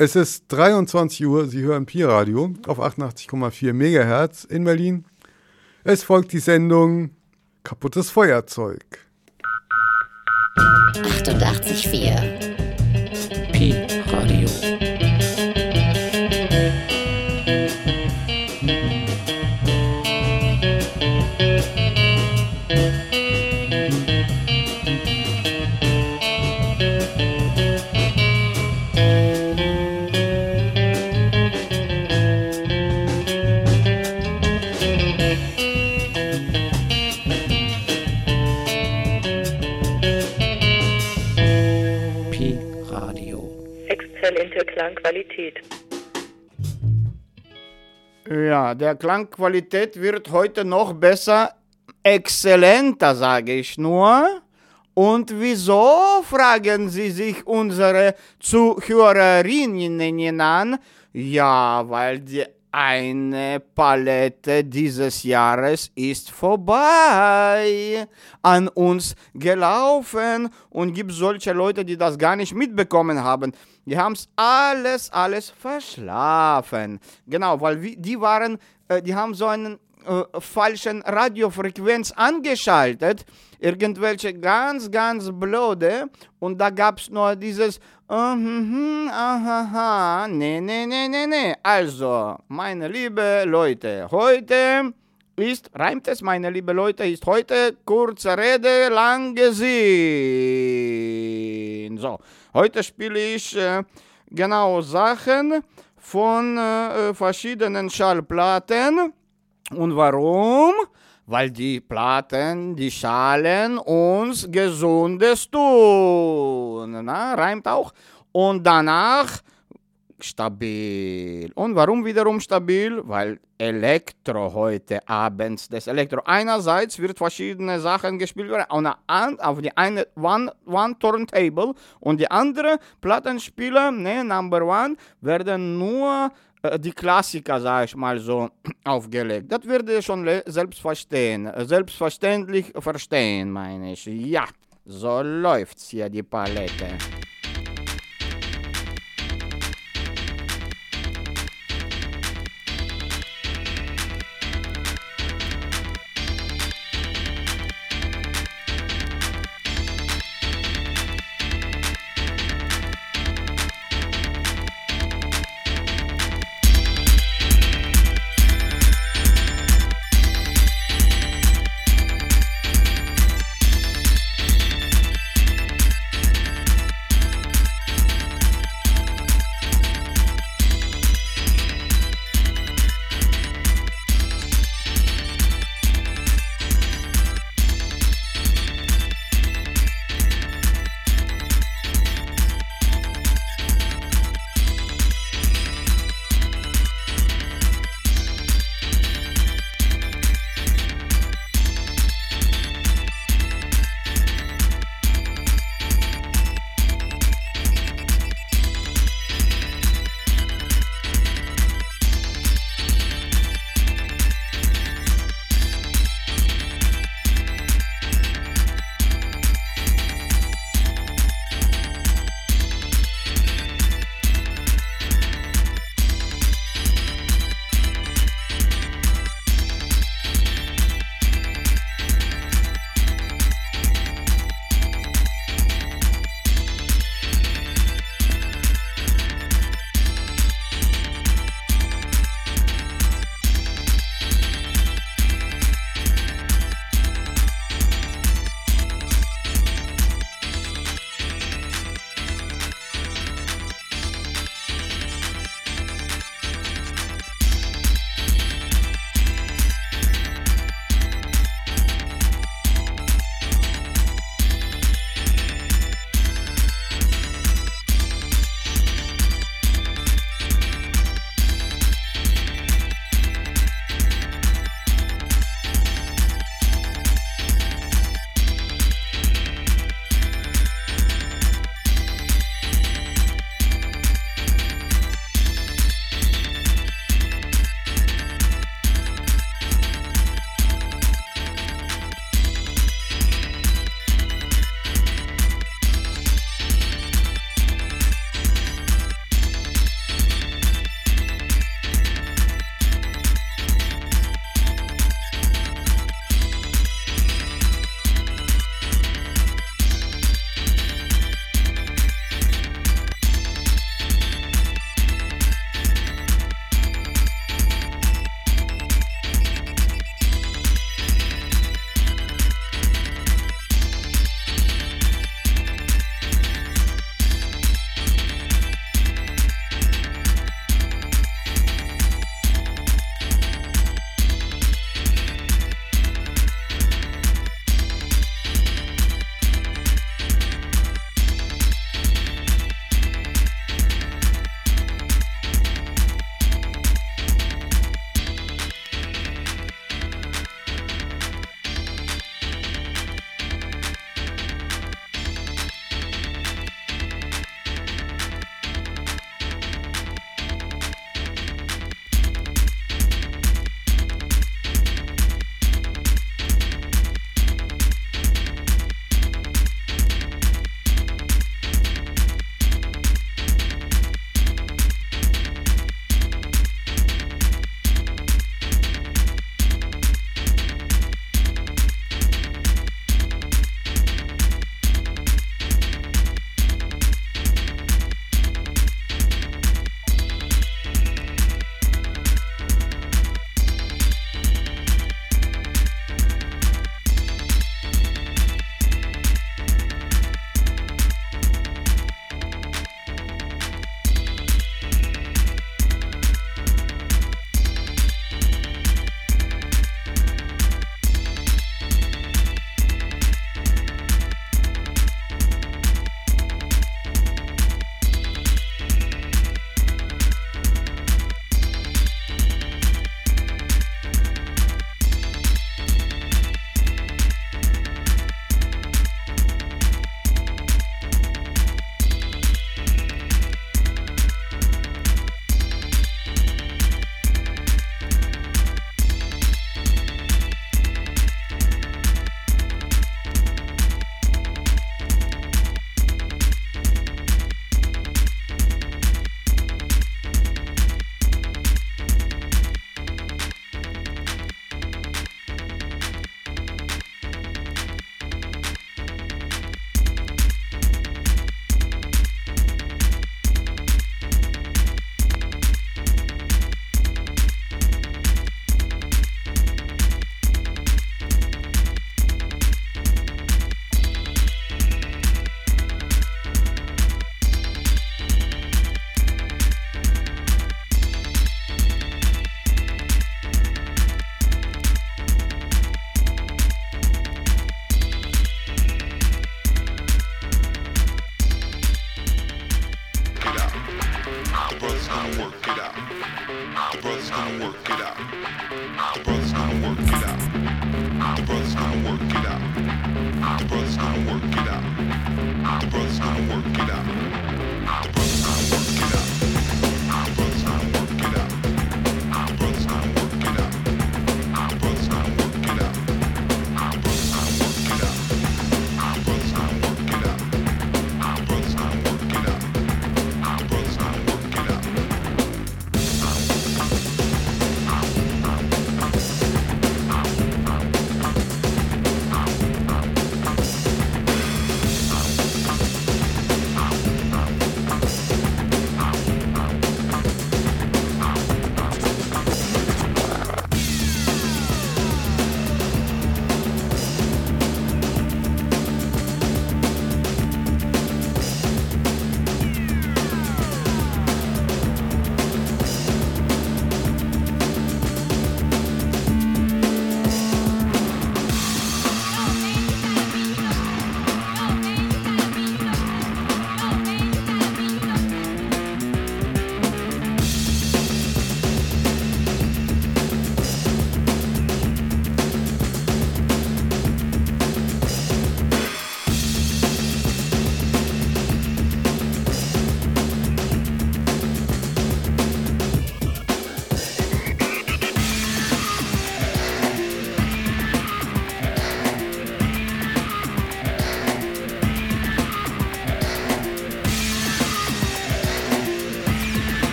Es ist 23 Uhr, Sie hören Pi-Radio auf 88,4 MHz in Berlin. Es folgt die Sendung Kaputtes Feuerzeug. 88,4 Pi-Radio. Klangqualität. Ja, der Klangqualität wird heute noch besser, exzellenter, sage ich nur. Und wieso, fragen Sie sich unsere Zuhörerinnen an? Ja, weil die eine Palette dieses Jahres ist vorbei an uns gelaufen und gibt solche Leute, die das gar nicht mitbekommen haben. Die haben es alles verschlafen. Genau, weil die haben so einen falschen Radiofrequenz angeschaltet, irgendwelche ganz blöde, und da gab es nur dieses nee. Also, meine liebe Leute, heute ist, reimt es, meine liebe Leute, ist heute kurze Rede, lang gesehen. So, heute spiele ich genau Sachen von verschiedenen Schallplatten. Und warum? Weil die Platten, die Schalen uns Gesundes tun. Na, reimt auch. Und danach stabil. Und warum wiederum stabil? Weil Elektro heute abends, das Elektro. Einerseits wird verschiedene Sachen gespielt auf die eine One Turntable und die andere Plattenspieler, ne, Number One, werden nur die Klassiker, sag ich mal so, aufgelegt. Das würde ich schon selbstverständlich verstehen, meine ich. Ja, so läuft's hier, die Palette.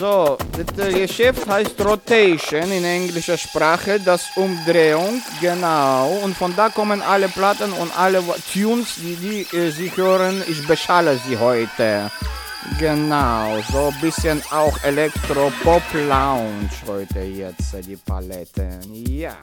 So, das Geschäft heißt Rotation in englischer Sprache, das Umdrehung, genau. Und von da kommen alle Platten und alle Tunes, die Sie hören. Ich beschalle sie heute. Genau, so ein bisschen auch Elektro-Pop-Lounge heute jetzt, die Palette. Ja.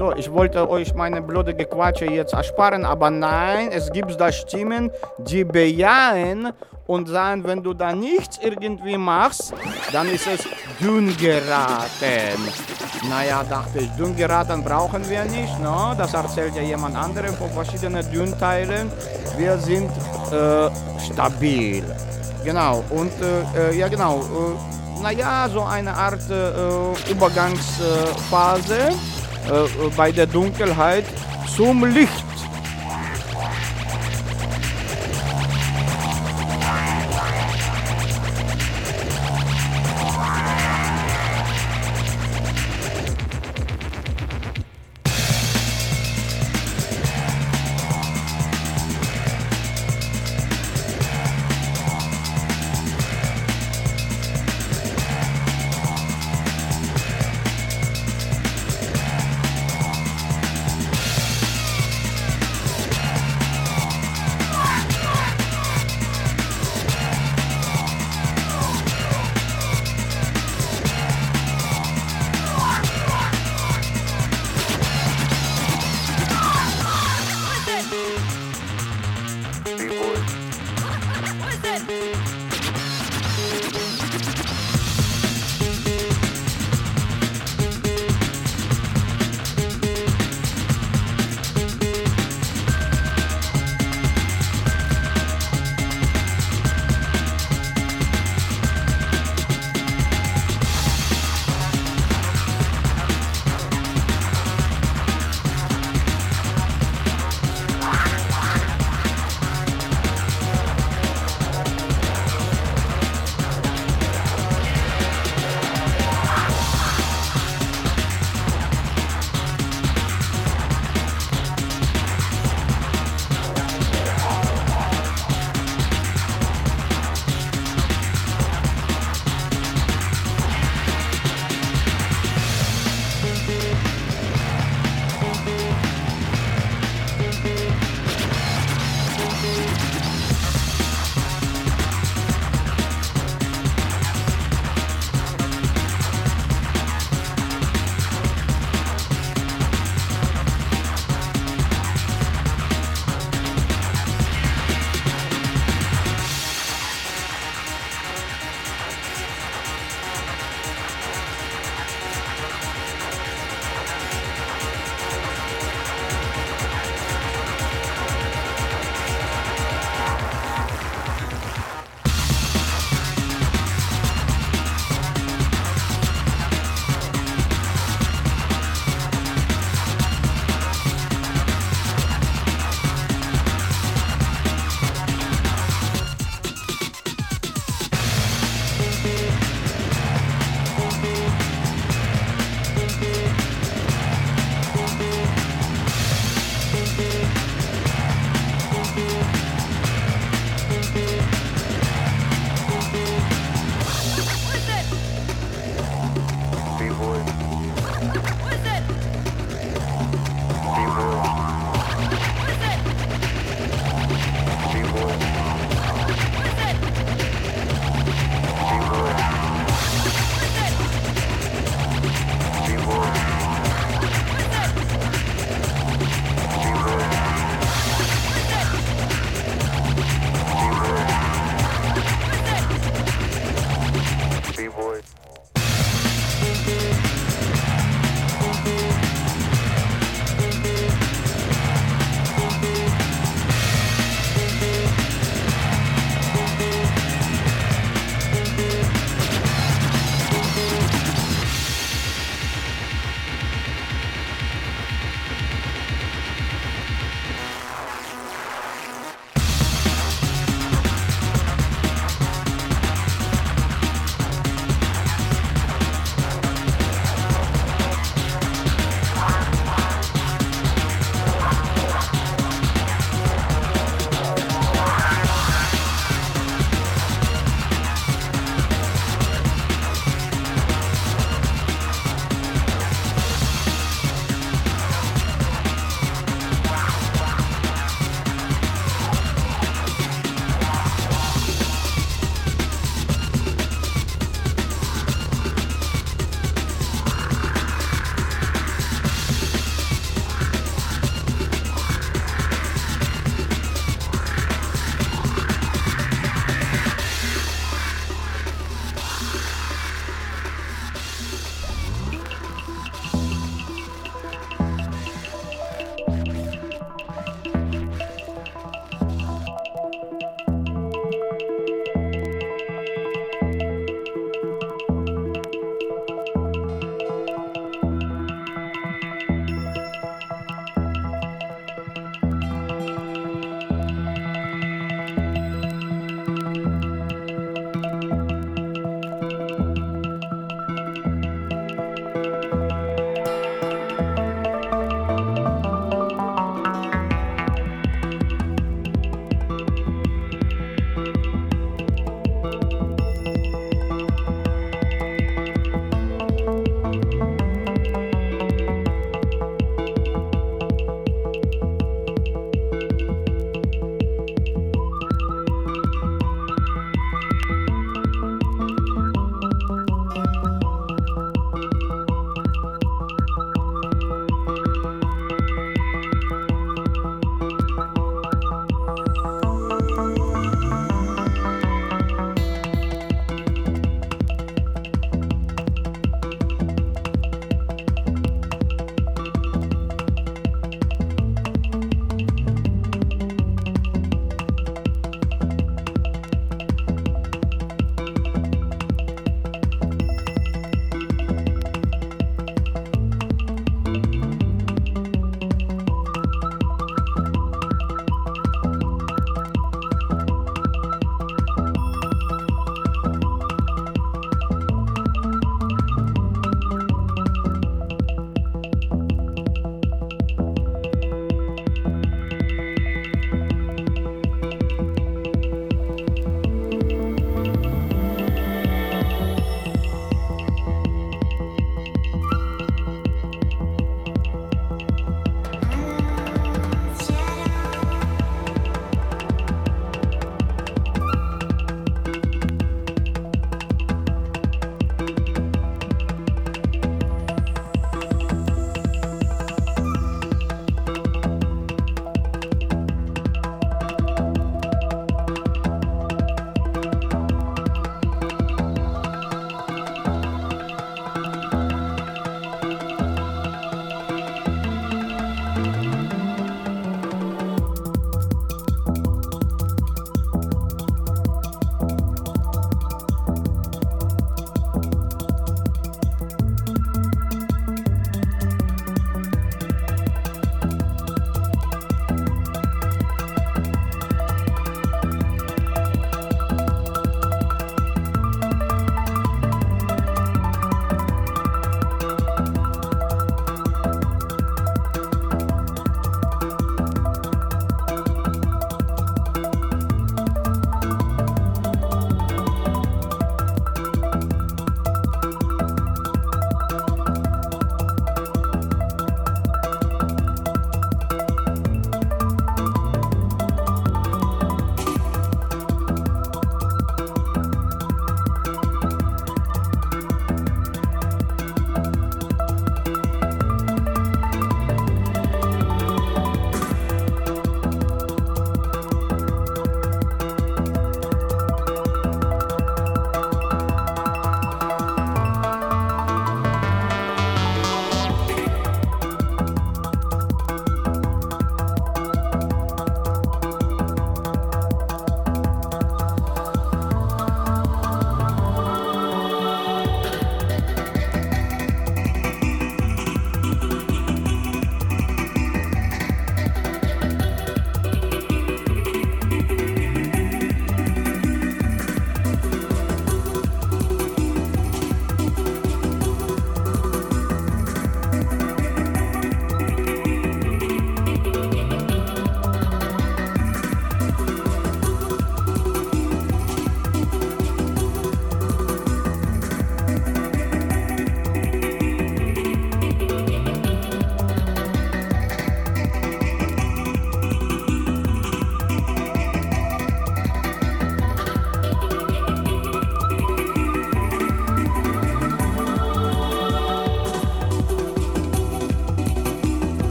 So, ich wollte euch meine blöde Gequatsche jetzt ersparen, aber nein, es gibt da Stimmen, die bejahen und sagen, wenn du da nichts irgendwie machst, dann ist es dünn geraten. Naja, dachte ich, dünn geraten brauchen wir nicht, ne? Das erzählt ja jemand anderem von verschiedenen Dünnteilen. Wir sind stabil. Genau, und ja genau, naja, so eine Art Übergangsphase bei der Dunkelheit zum Licht.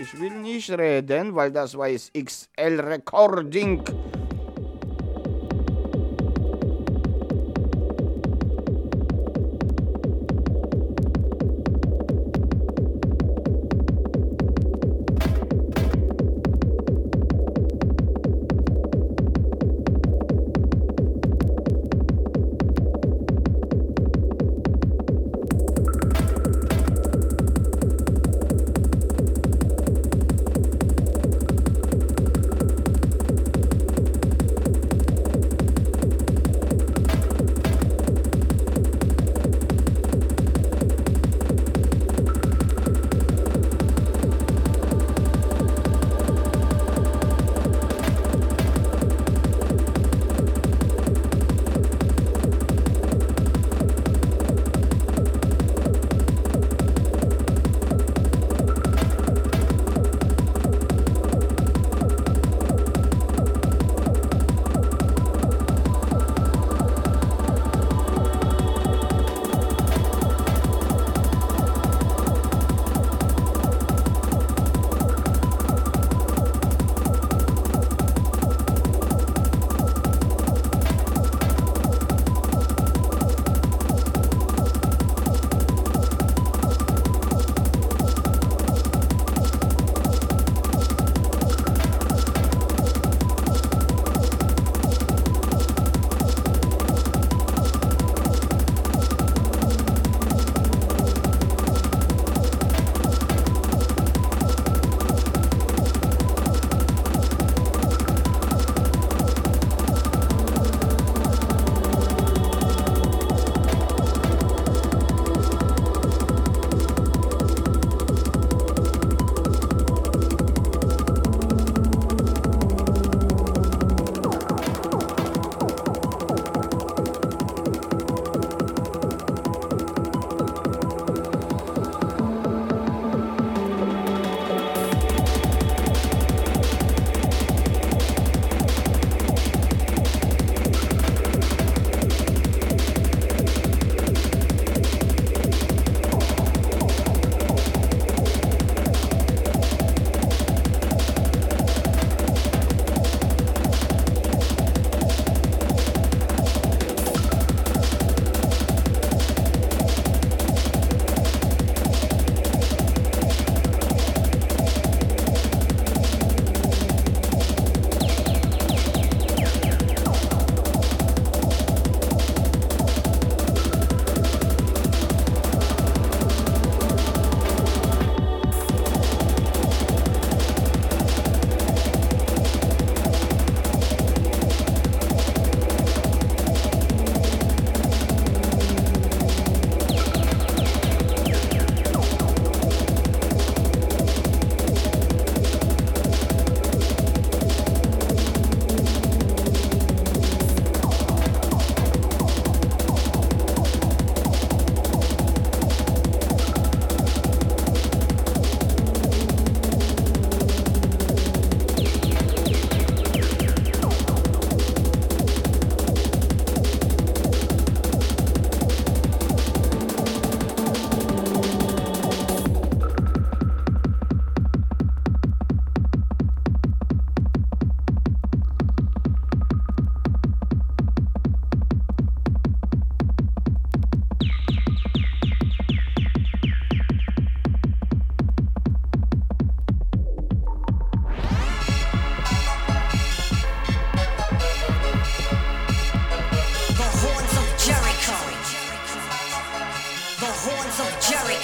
Ich will nicht reden, weil das war jetzt XL-Recording.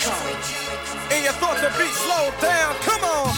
come. And you thought the beat slowed down, come on.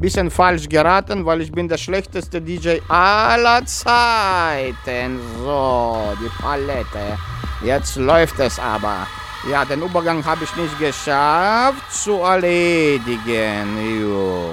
bisschen falsch geraten, weil ich bin der schlechteste DJ aller Zeiten. So, die Palette. Jetzt läuft es aber. Ja, den Übergang habe ich nicht geschafft zu erledigen. Jo.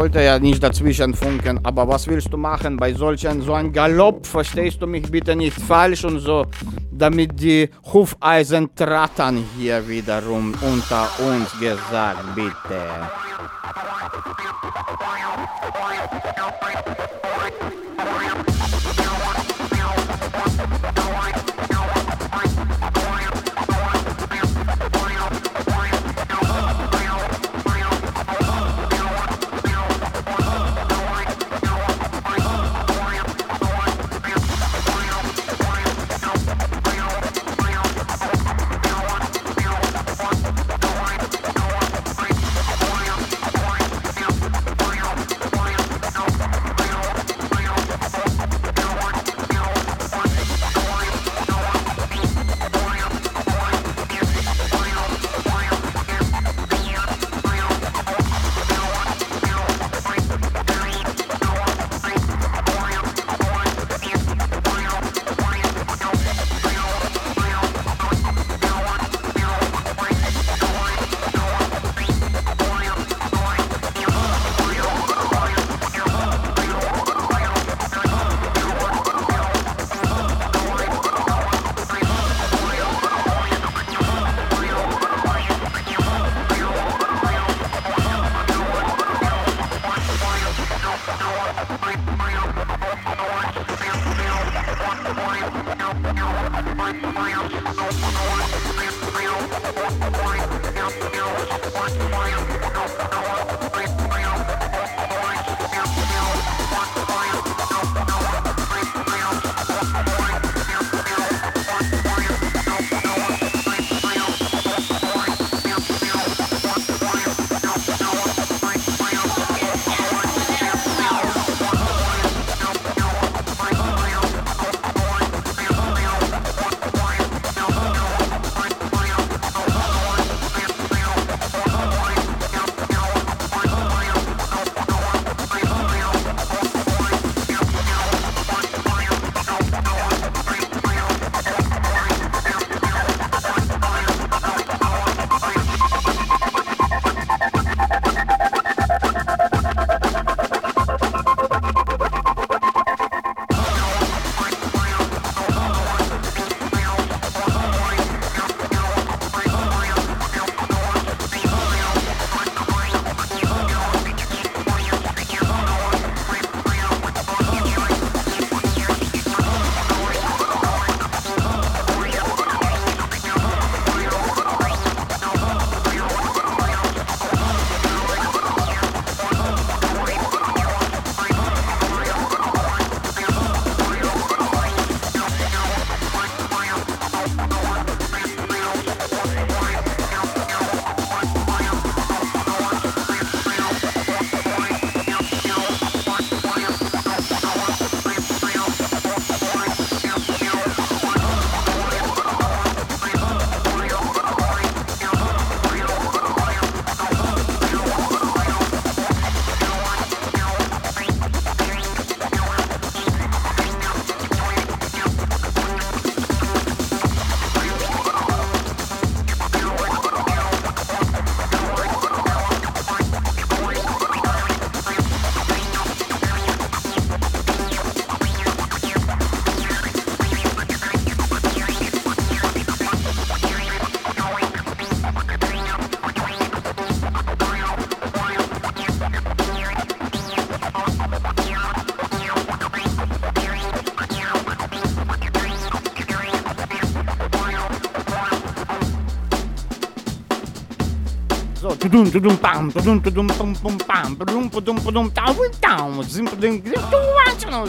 wollte ja nicht dazwischen funken, aber was willst du machen bei so einem Galopp, verstehst du mich bitte nicht falsch und so, damit die Hufeisen trattern hier wiederum unter uns gesagt, bitte.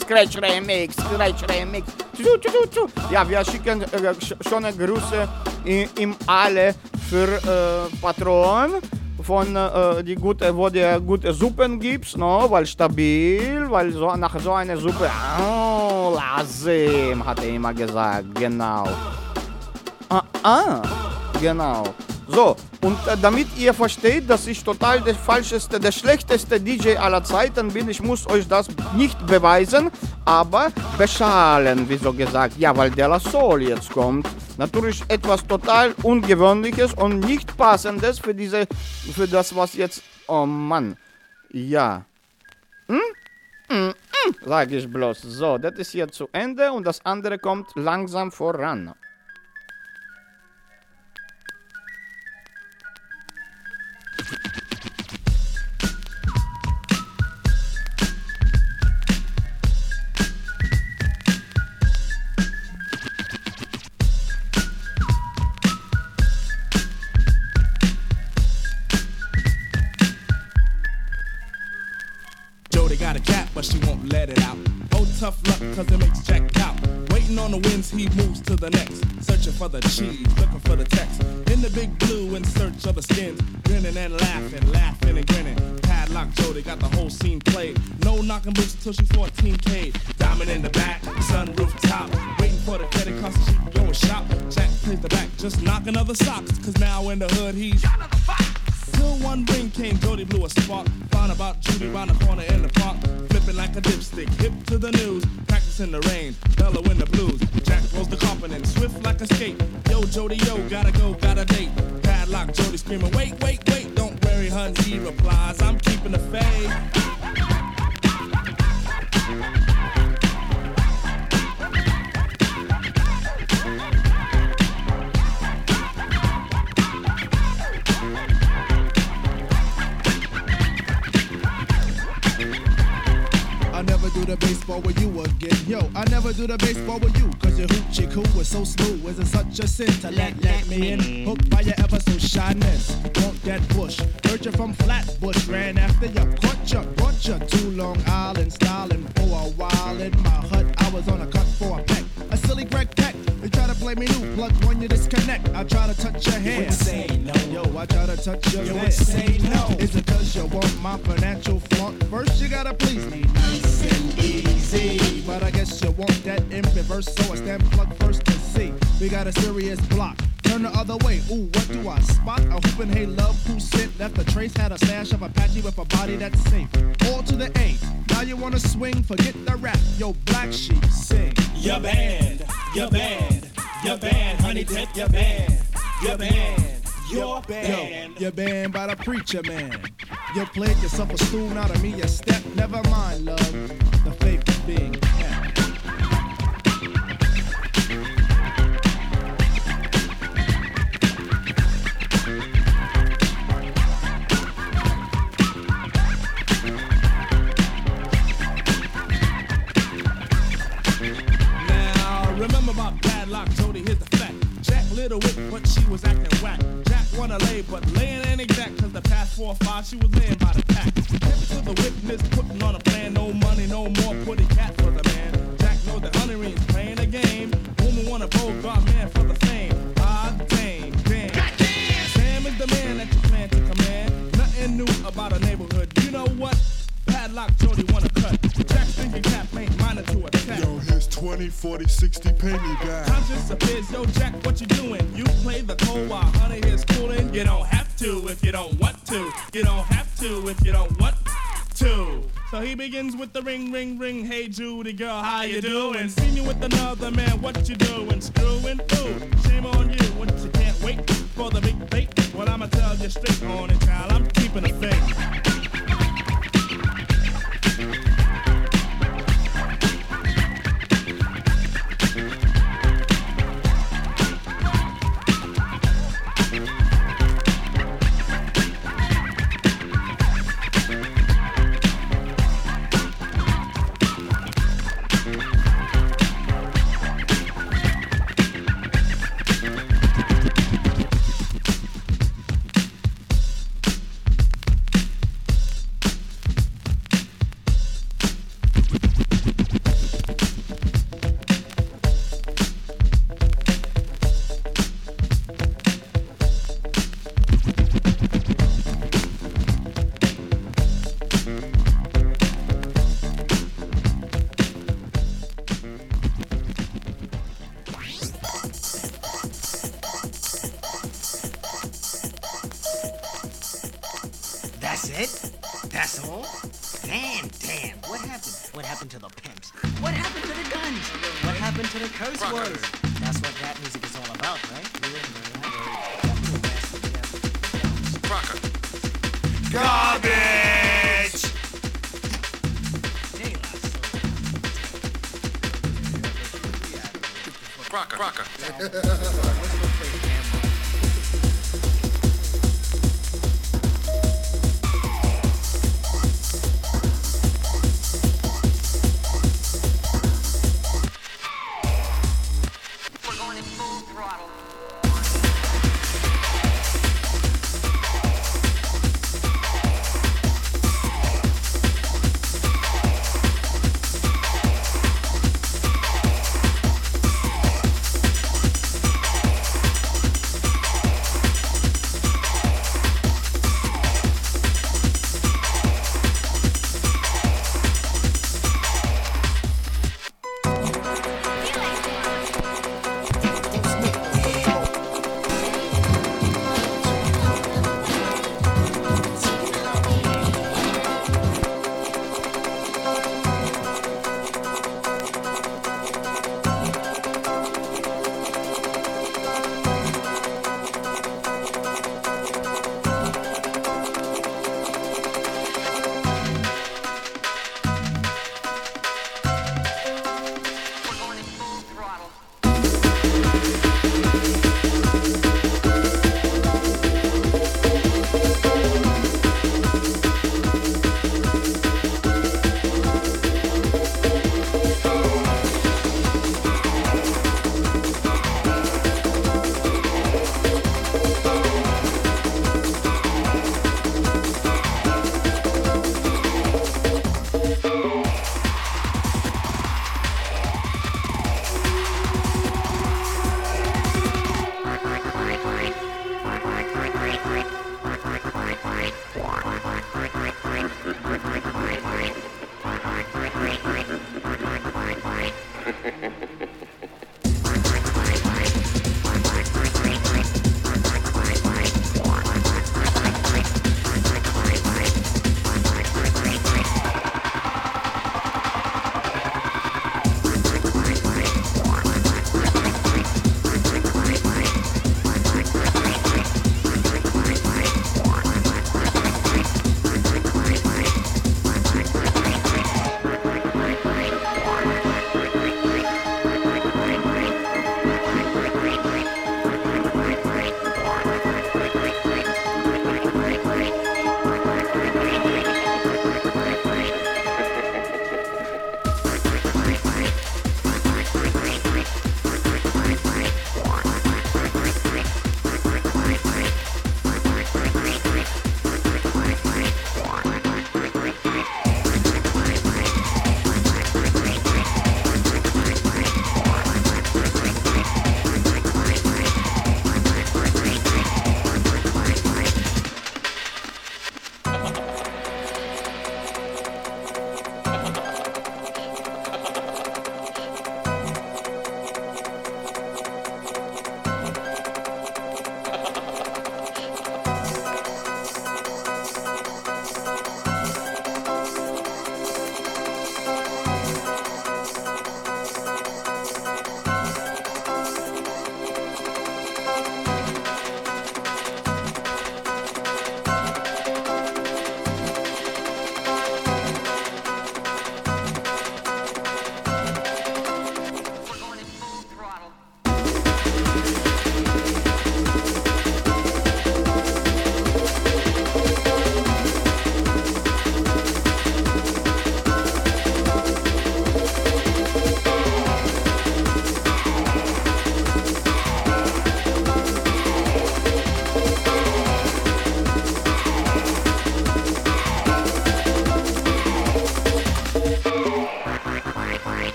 Scratch Remix. Ja, wir schicken schöne Grüße im Alle für Patron von die gute, wo der gute Suppen gibt's, no, weil stabil, weil so nach so einer Suppe, oh, Lazim, hat er immer gesagt, genau. Genau. So, und damit ihr versteht, dass ich total der falscheste, der schlechteste DJ aller Zeiten bin, ich muss euch das nicht beweisen, aber beschalen, wie so gesagt. Ja, weil der La Soul jetzt kommt. Natürlich etwas total Ungewöhnliches und nicht Passendes für das, was jetzt... Oh Mann, ja, Sag ich bloß. So, das ist hier zu Ende und das andere kommt langsam voran. Tough luck, cause it makes Jack out. Waiting on the winds, he moves to the next. Searching for the cheese, looking for the text. In the big blue, in search of the skins. Grinning and laughing, laughing and grinning. Padlock Jody got the whole scene played. No knocking boots till she's 14K. Diamond in the back, sun roof top. Waiting for the credit card so she can go and shop. Jack plays the back, just knocking other socks. Cause now in the hood, he's shot of the fox. Till one ring came, Jody blew a spark. Found about Judy round the corner in the park. Flipping like a dipstick, hip to the news. Practicing the rain, bellow in the blues. Jack rolls the confident, swift like a skate. Yo, Jody, yo, gotta go, gotta date. Padlock, Jody screaming, wait, wait, wait. Don't worry, hun, he replies, I'm keeping the faith. Do the baseball with you again. Yo, I never do the baseball with you, cause your hoochie coo is so smooth. Is it such a sin to let me in? Hooked by your ever so shyness. Want that bush, heard you from Flatbush. Ran after you, caught you, brought you to Long Island. Styling for a while in my hut. I was on a cut for a peck. A silly Greg Peck. They try to play me new, plug when you disconnect. I try to touch your hand. You would say no. Yo, I try to touch your hand. You would say no. Is it cause you want my financial flaunt? First you gotta please me. Nice and easy. But I guess you want that in reverse, so I stand plug first to see. We got a serious block. Turn the other way, ooh, what do I spot? A hoopin' hey love who sent left a trace. Had a stash of Apache with a body that's safe. All to the A, now you wanna swing. Forget the rap, yo, black sheep, sing. Your band, your band, your band. Honey, take your band, your band, your band. Yo, your band by the preacher man. You played yourself a stool, out of me a step. Never mind, love, the faith is being kept. Little whip, but she was acting whack. Jack wanna lay, but laying ain't exact. Cause the past 4 or 5, she was laying by the pack. Hip to the witness, putting on a plan. No money, no more, putty cat for the man. Jack knows that honey ring's playing a game. Woman wanna bold guard man for the fame. Ah, dang, damn. Sam is the man that you plan to command. Nothing new about a neighborhood. You know what? Padlock Jody wanna cut. Jack's thinking cap ain't minor to attack. Yo, here's 20, 40, 60 penny guy. Conscious appears, yo Jack, what you doing? You play the cold while honey is cooling. You don't have to if you don't want to. You don't have to if you don't want to. So he begins with the ring, ring, ring. Hey Judy girl, how you doing? Seen you with another man, what you doing? Screwing food, shame on you. What you can't wait for the big bait? Well, I'ma tell you straight on it, child. I'm keeping a faith. Garbage! rocker.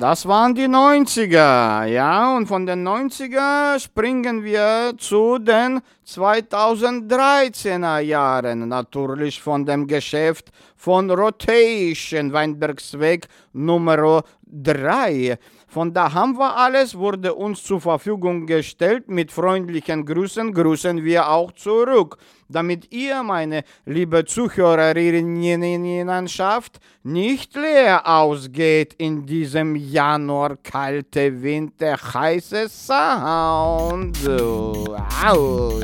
das waren die 90er, ja, und von den 90er springen wir zu den 2013er Jahren, natürlich von dem Geschäft von Rotation, Weinbergsweg Nummer 3. Von da haben wir alles, wurde uns zur Verfügung gestellt. Mit freundlichen Grüßen grüßen wir auch zurück, damit ihr, meine liebe Zuhörerinnenschaft, nicht leer ausgeht in diesem Januar. Kalte Winter, heiße Sound. Au, so.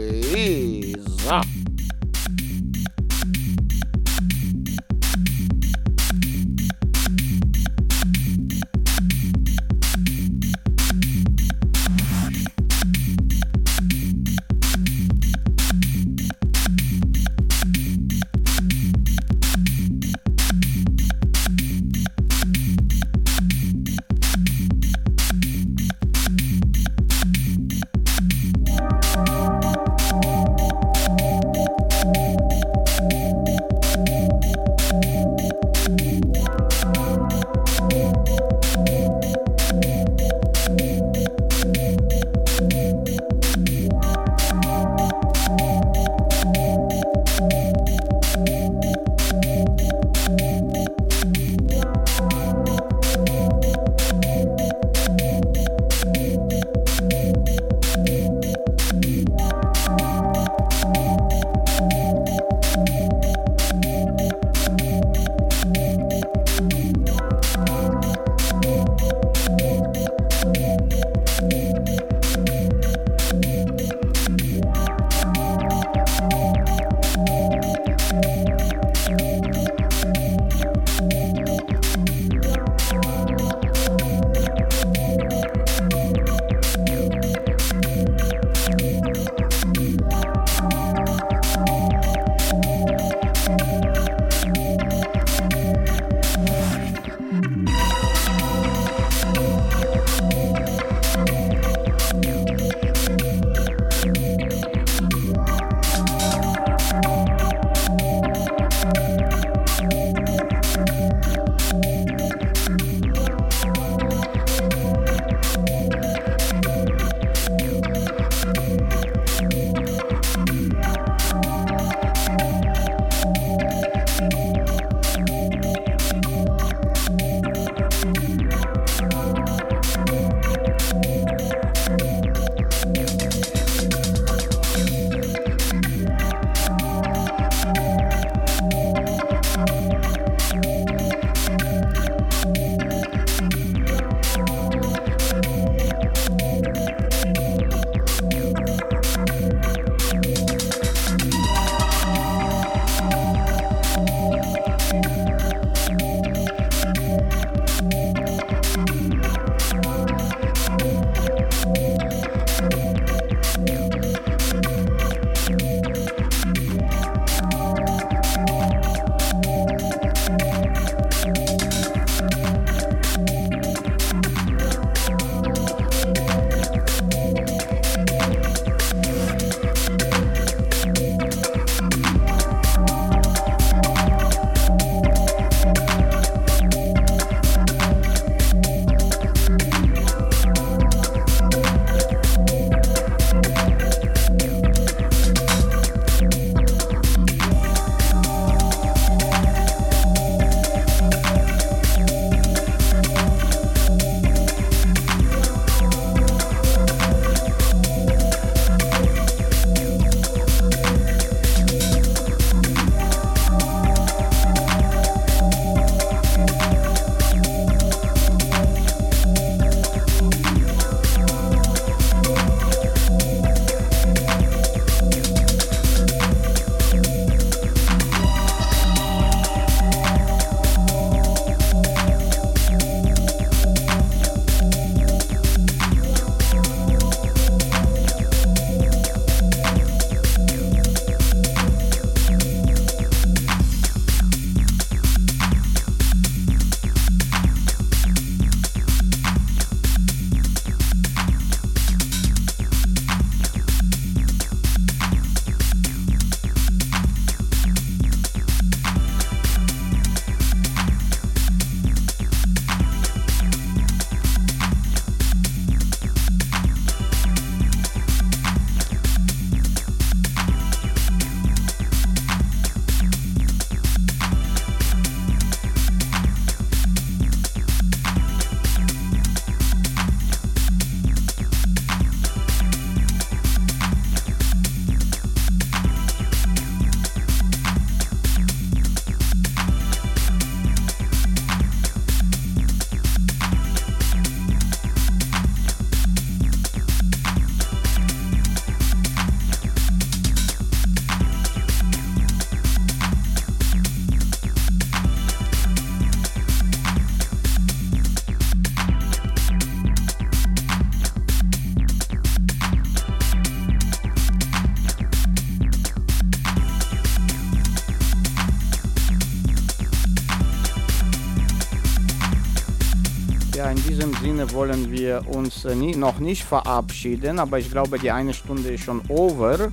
Sinne wollen wir uns noch nicht verabschieden, aber ich glaube, die eine Stunde ist schon over.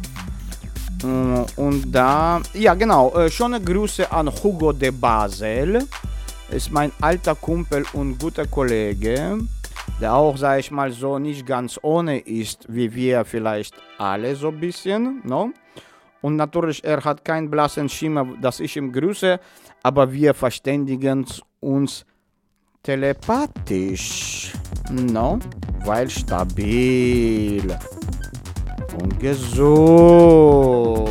Und da, ja genau, schöne Grüße an Hugo de Basel, ist mein alter Kumpel und guter Kollege, der auch, sag ich mal so, nicht ganz ohne ist, wie wir vielleicht alle so ein bisschen, no? Und natürlich, er hat keinen blassen Schimmer, dass ich ihm grüße, aber wir verständigen uns telepathisch, no? Weil stabil und gesund.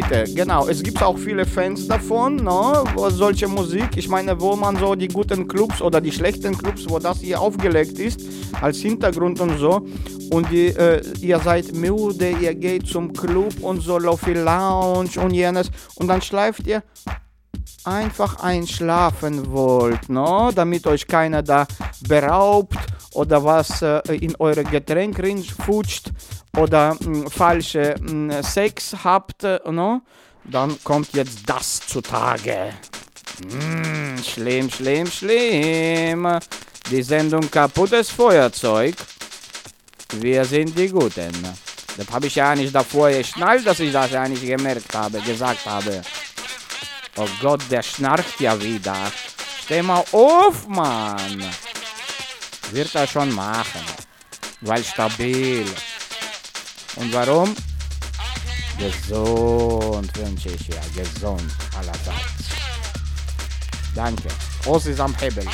bitte, genau. Es gibt auch viele Fans davon, ne? Solche Musik. Ich meine, wo man so die guten Clubs oder die schlechten Clubs, wo das hier aufgelegt ist, als Hintergrund und so. Und die, ihr seid müde, ihr geht zum Club und so, Lofi Lounge und jenes. Und dann schleift ihr. Einfach einschlafen wollt, no? Damit euch keiner da beraubt oder was in eure Getränke reinfutscht oder falsche Sex habt, no? Dann kommt jetzt das zutage. Schlimm, schlimm, schlimm. Die Sendung Kaputtes Feuerzeug. Wir sind die Guten. Das habe ich ja nicht davor geschnallt, dass ich das ja nicht gemerkt habe, gesagt habe. Oh Gott, der schnarcht ja wieder. Steh mal auf, Mann. Wird er schon machen. Weil stabil. Und warum? Gesund wünsche ich ja. Gesund allerseits. Danke. Oz ist am Hebel.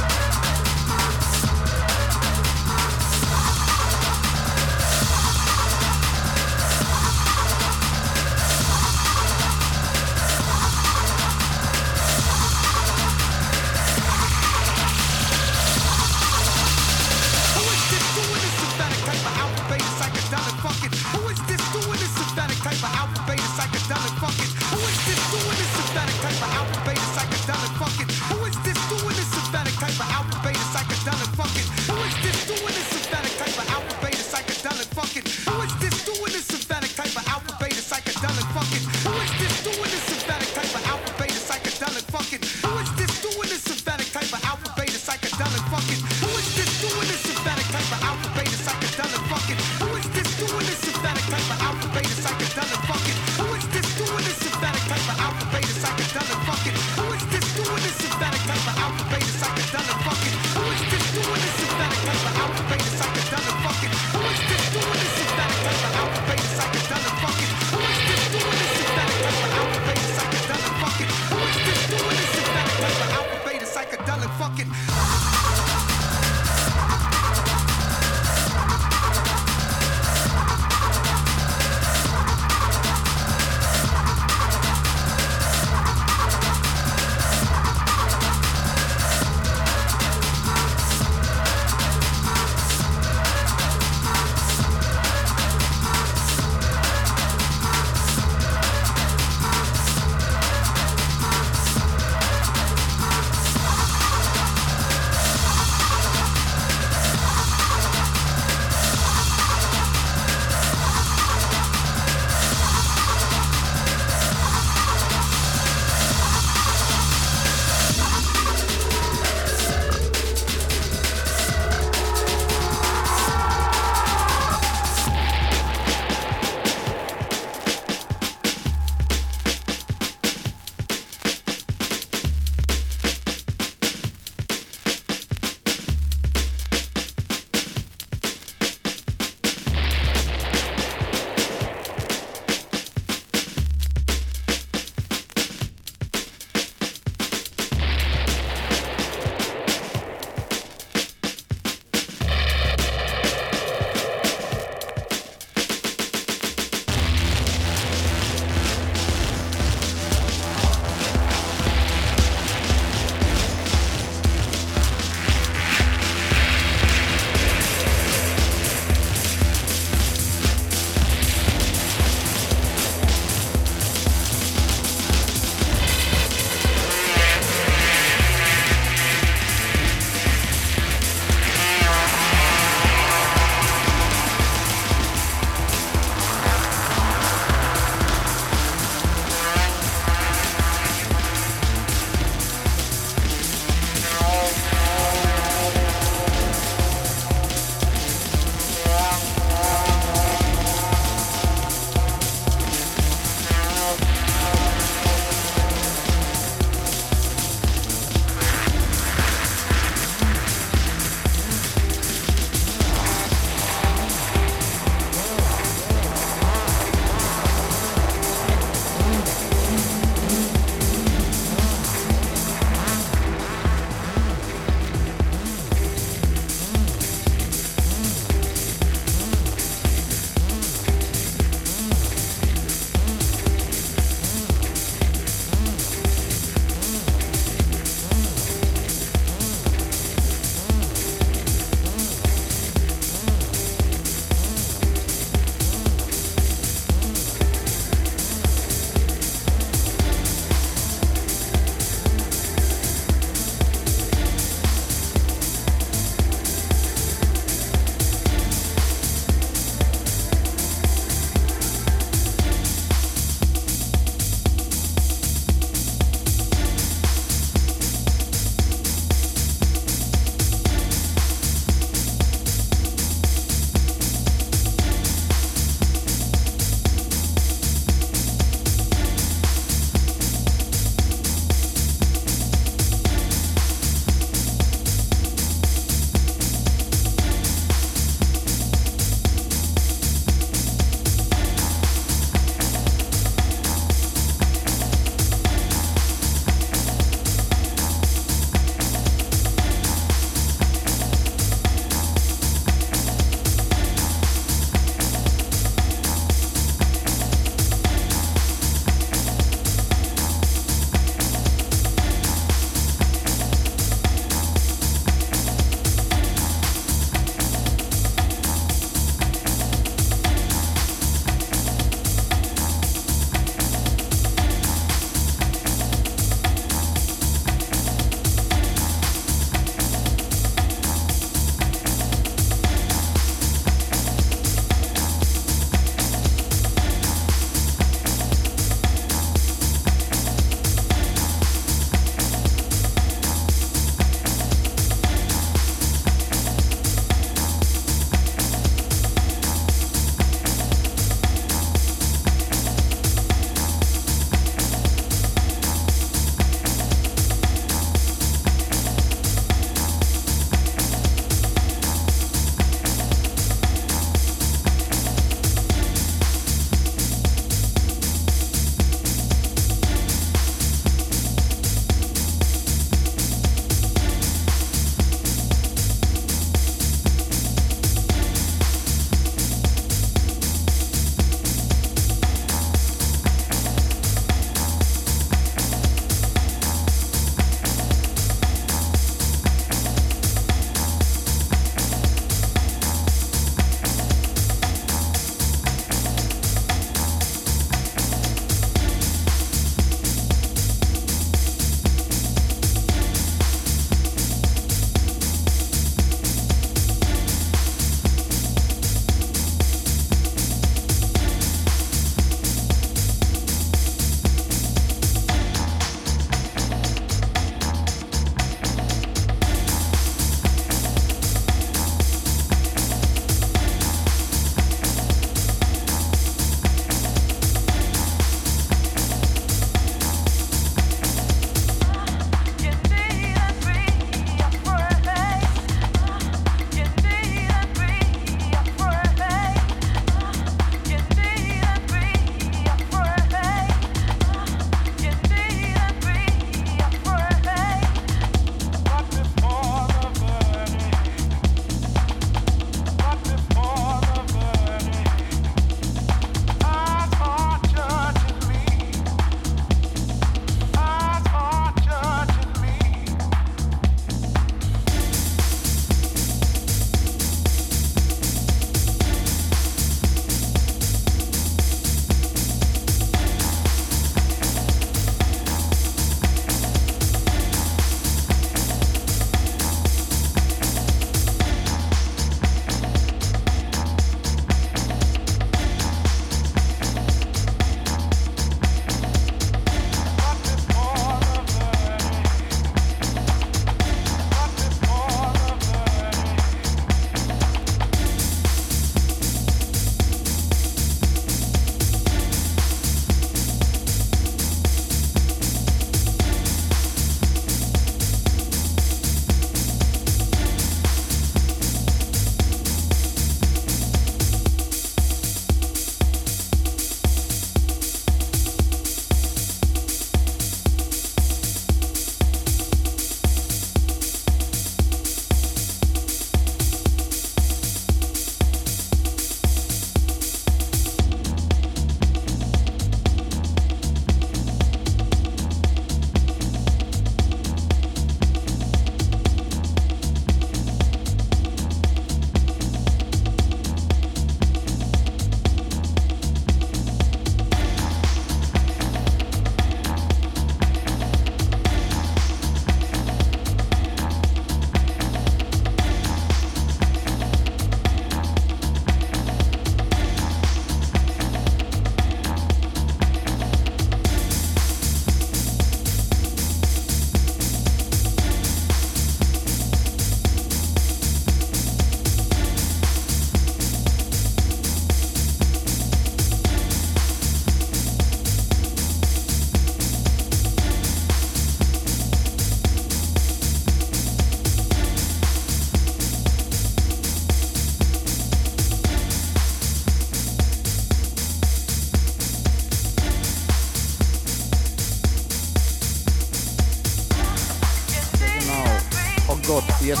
Gott, jetzt.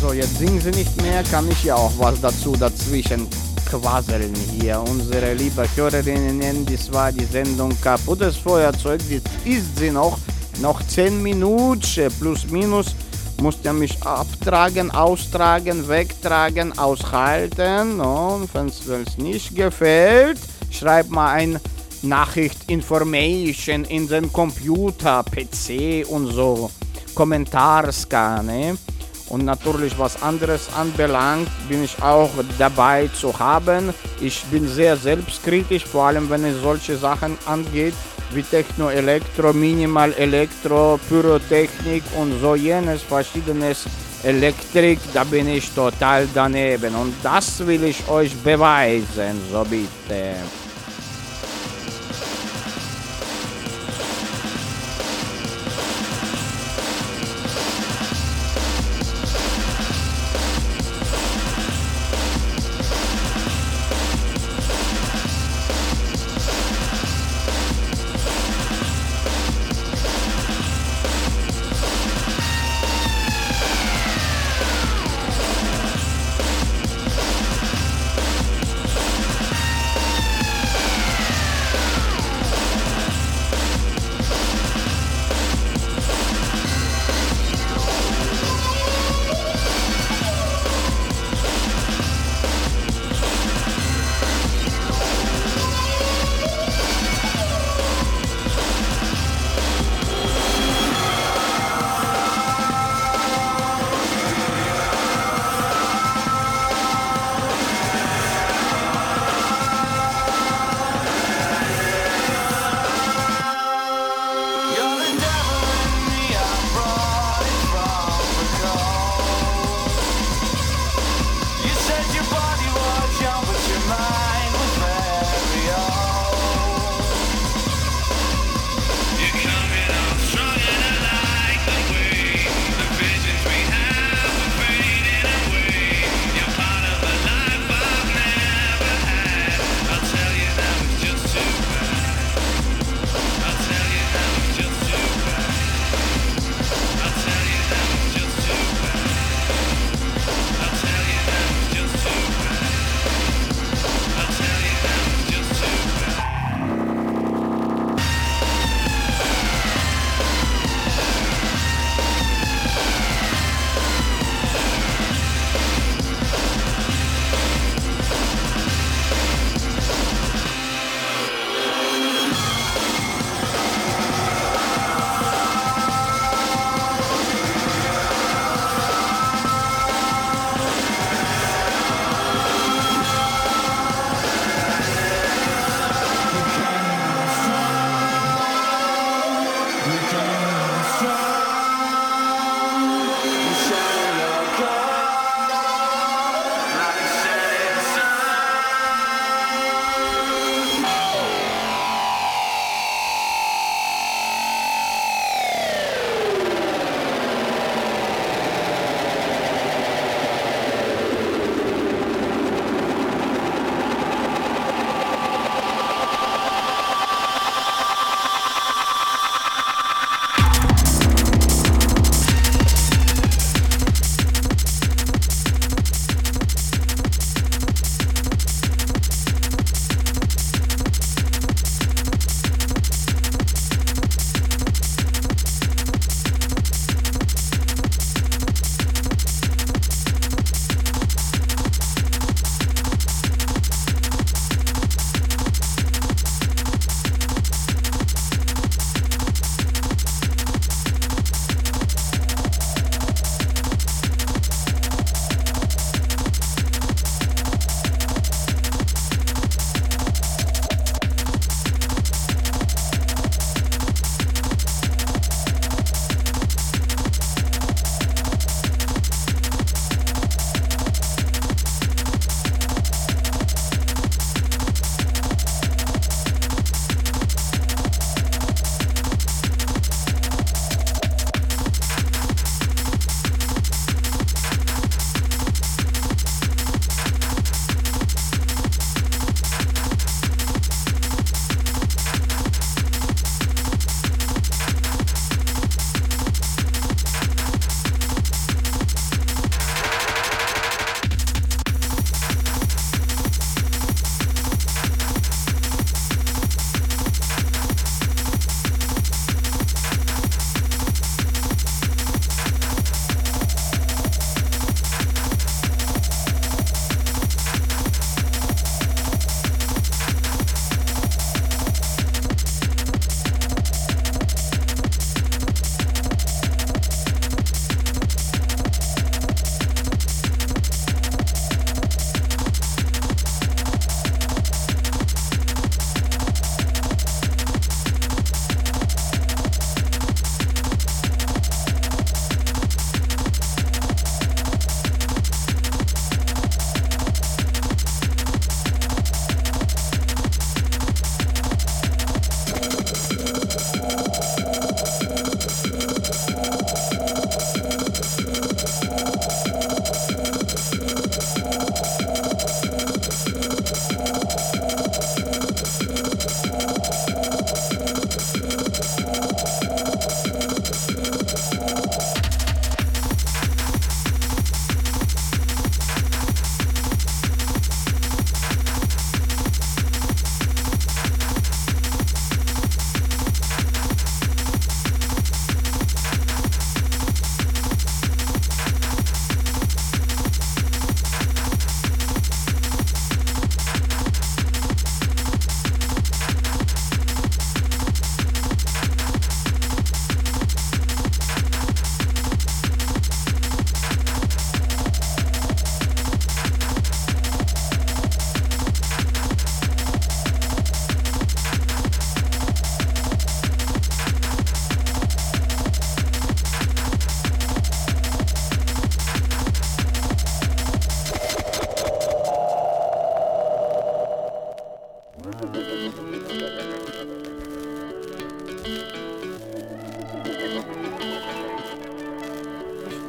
So, jetzt singen sie nicht mehr, kann ich ja auch was dazu dazwischen quasseln hier. Unsere liebe Hörerinnen, das war die Sendung Kaputtes Feuerzeug, jetzt ist sie noch 10 Minuten, plus minus, musst ihr mich abtragen, austragen, wegtragen, aushalten, und wenn es nicht gefällt, schreib mal ein Nachricht, Information in den Computer, PC und so, Kommentarscanne. Und natürlich, was anderes anbelangt, bin ich auch dabei zu haben. Ich bin sehr selbstkritisch, vor allem wenn es solche Sachen angeht, wie Techno, Elektro, Minimal, Elektro, Pyrotechnik und so jenes, verschiedenes Elektrik, da bin ich total daneben. Und das will ich euch beweisen, so bitte.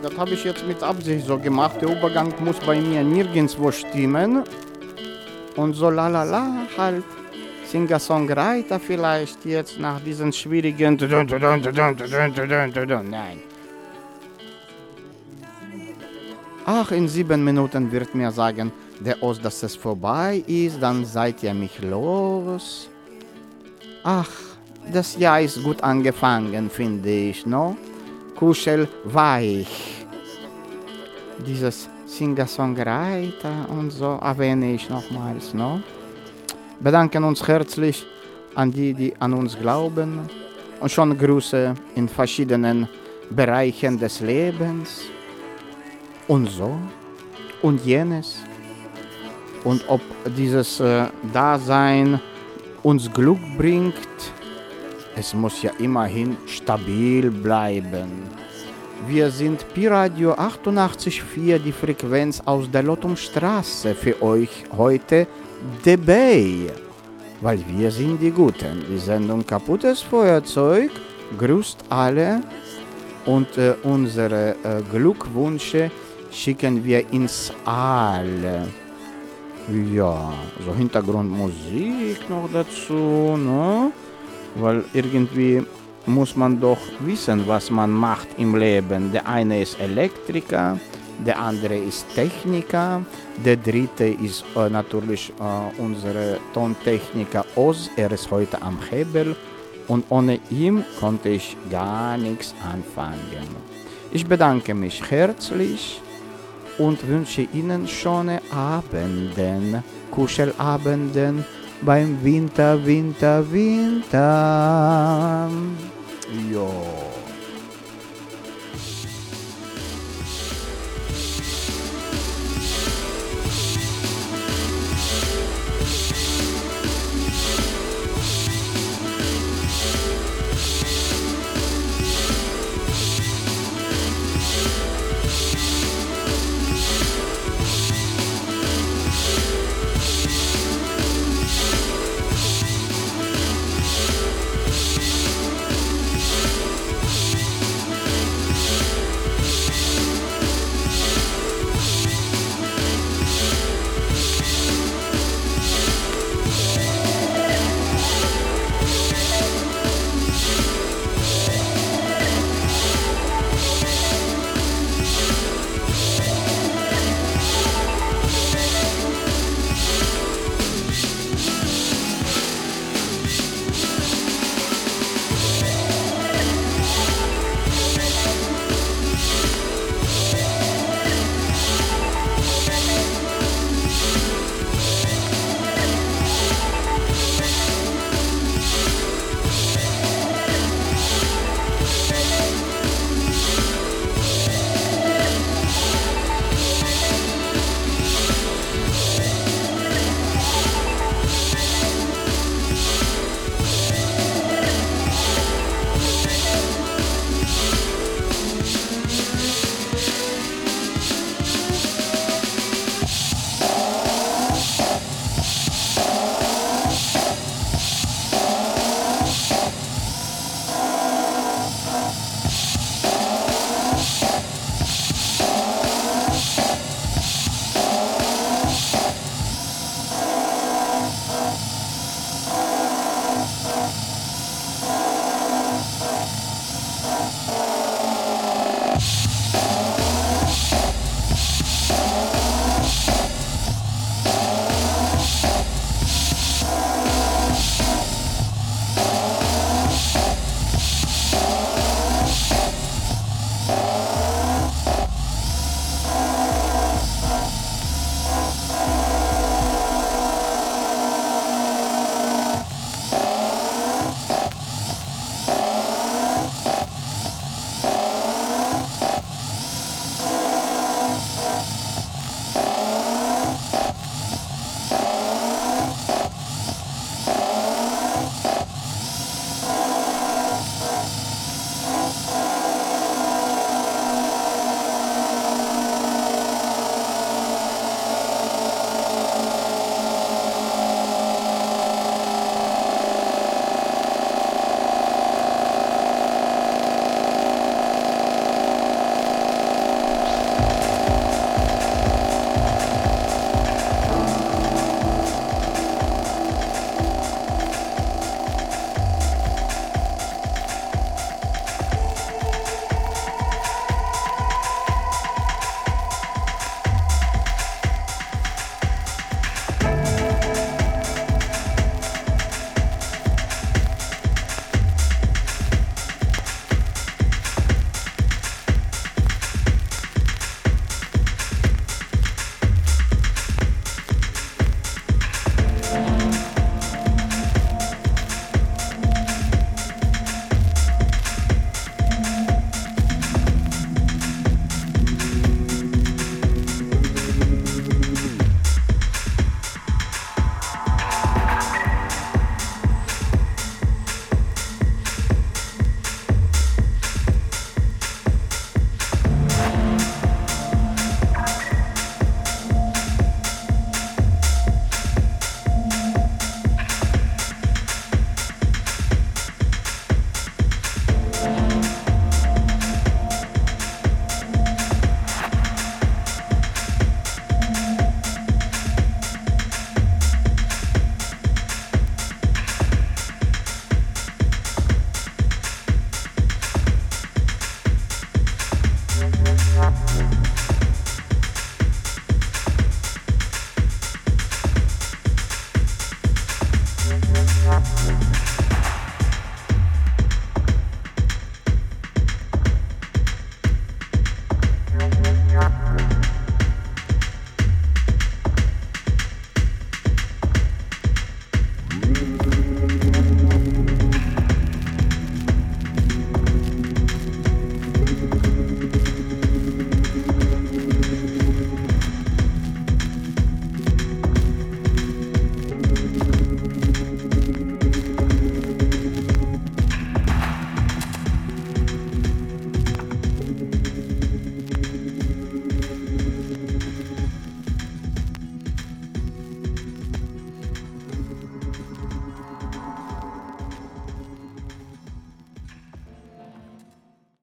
Das habe ich jetzt mit Absicht so gemacht. Der Übergang muss bei mir nirgendwo stimmen. Und so lalala halt Singer-Songwriter vielleicht jetzt nach diesen schwierigen... Nein. Ach, in 7 Minuten wird mir sagen, der Oz, dass es vorbei ist, dann seid ihr mich los. Ach, das Jahr ist gut angefangen, finde ich, no? Kuschel weich. Dieses Singer-Songwriter und so erwähne ich nochmals, no? Bedanken uns herzlich an die, die an uns glauben und schon Grüße in verschiedenen Bereichen des Lebens und so und jenes und ob dieses Dasein uns Glück bringt, es muss ja immerhin stabil bleiben. Wir sind Pi-Radio 88,4, die Frequenz aus der Lottumstraße für euch heute dabei. Weil wir sind die Guten. Die Sendung Kaputtes Feuerzeug grüßt alle und unsere Glückwünsche schicken wir ins All. Ja, so Hintergrundmusik noch dazu, ne? Weil irgendwie... muss man doch wissen, was man macht im Leben. Der eine ist Elektriker, der andere ist Techniker, der dritte ist natürlich unsere Tontechniker Oz, er ist heute am Hebel und ohne ihn konnte ich gar nichts anfangen. Ich bedanke mich herzlich und wünsche Ihnen schöne Abenden, Kuschelabenden beim Winter. Jo.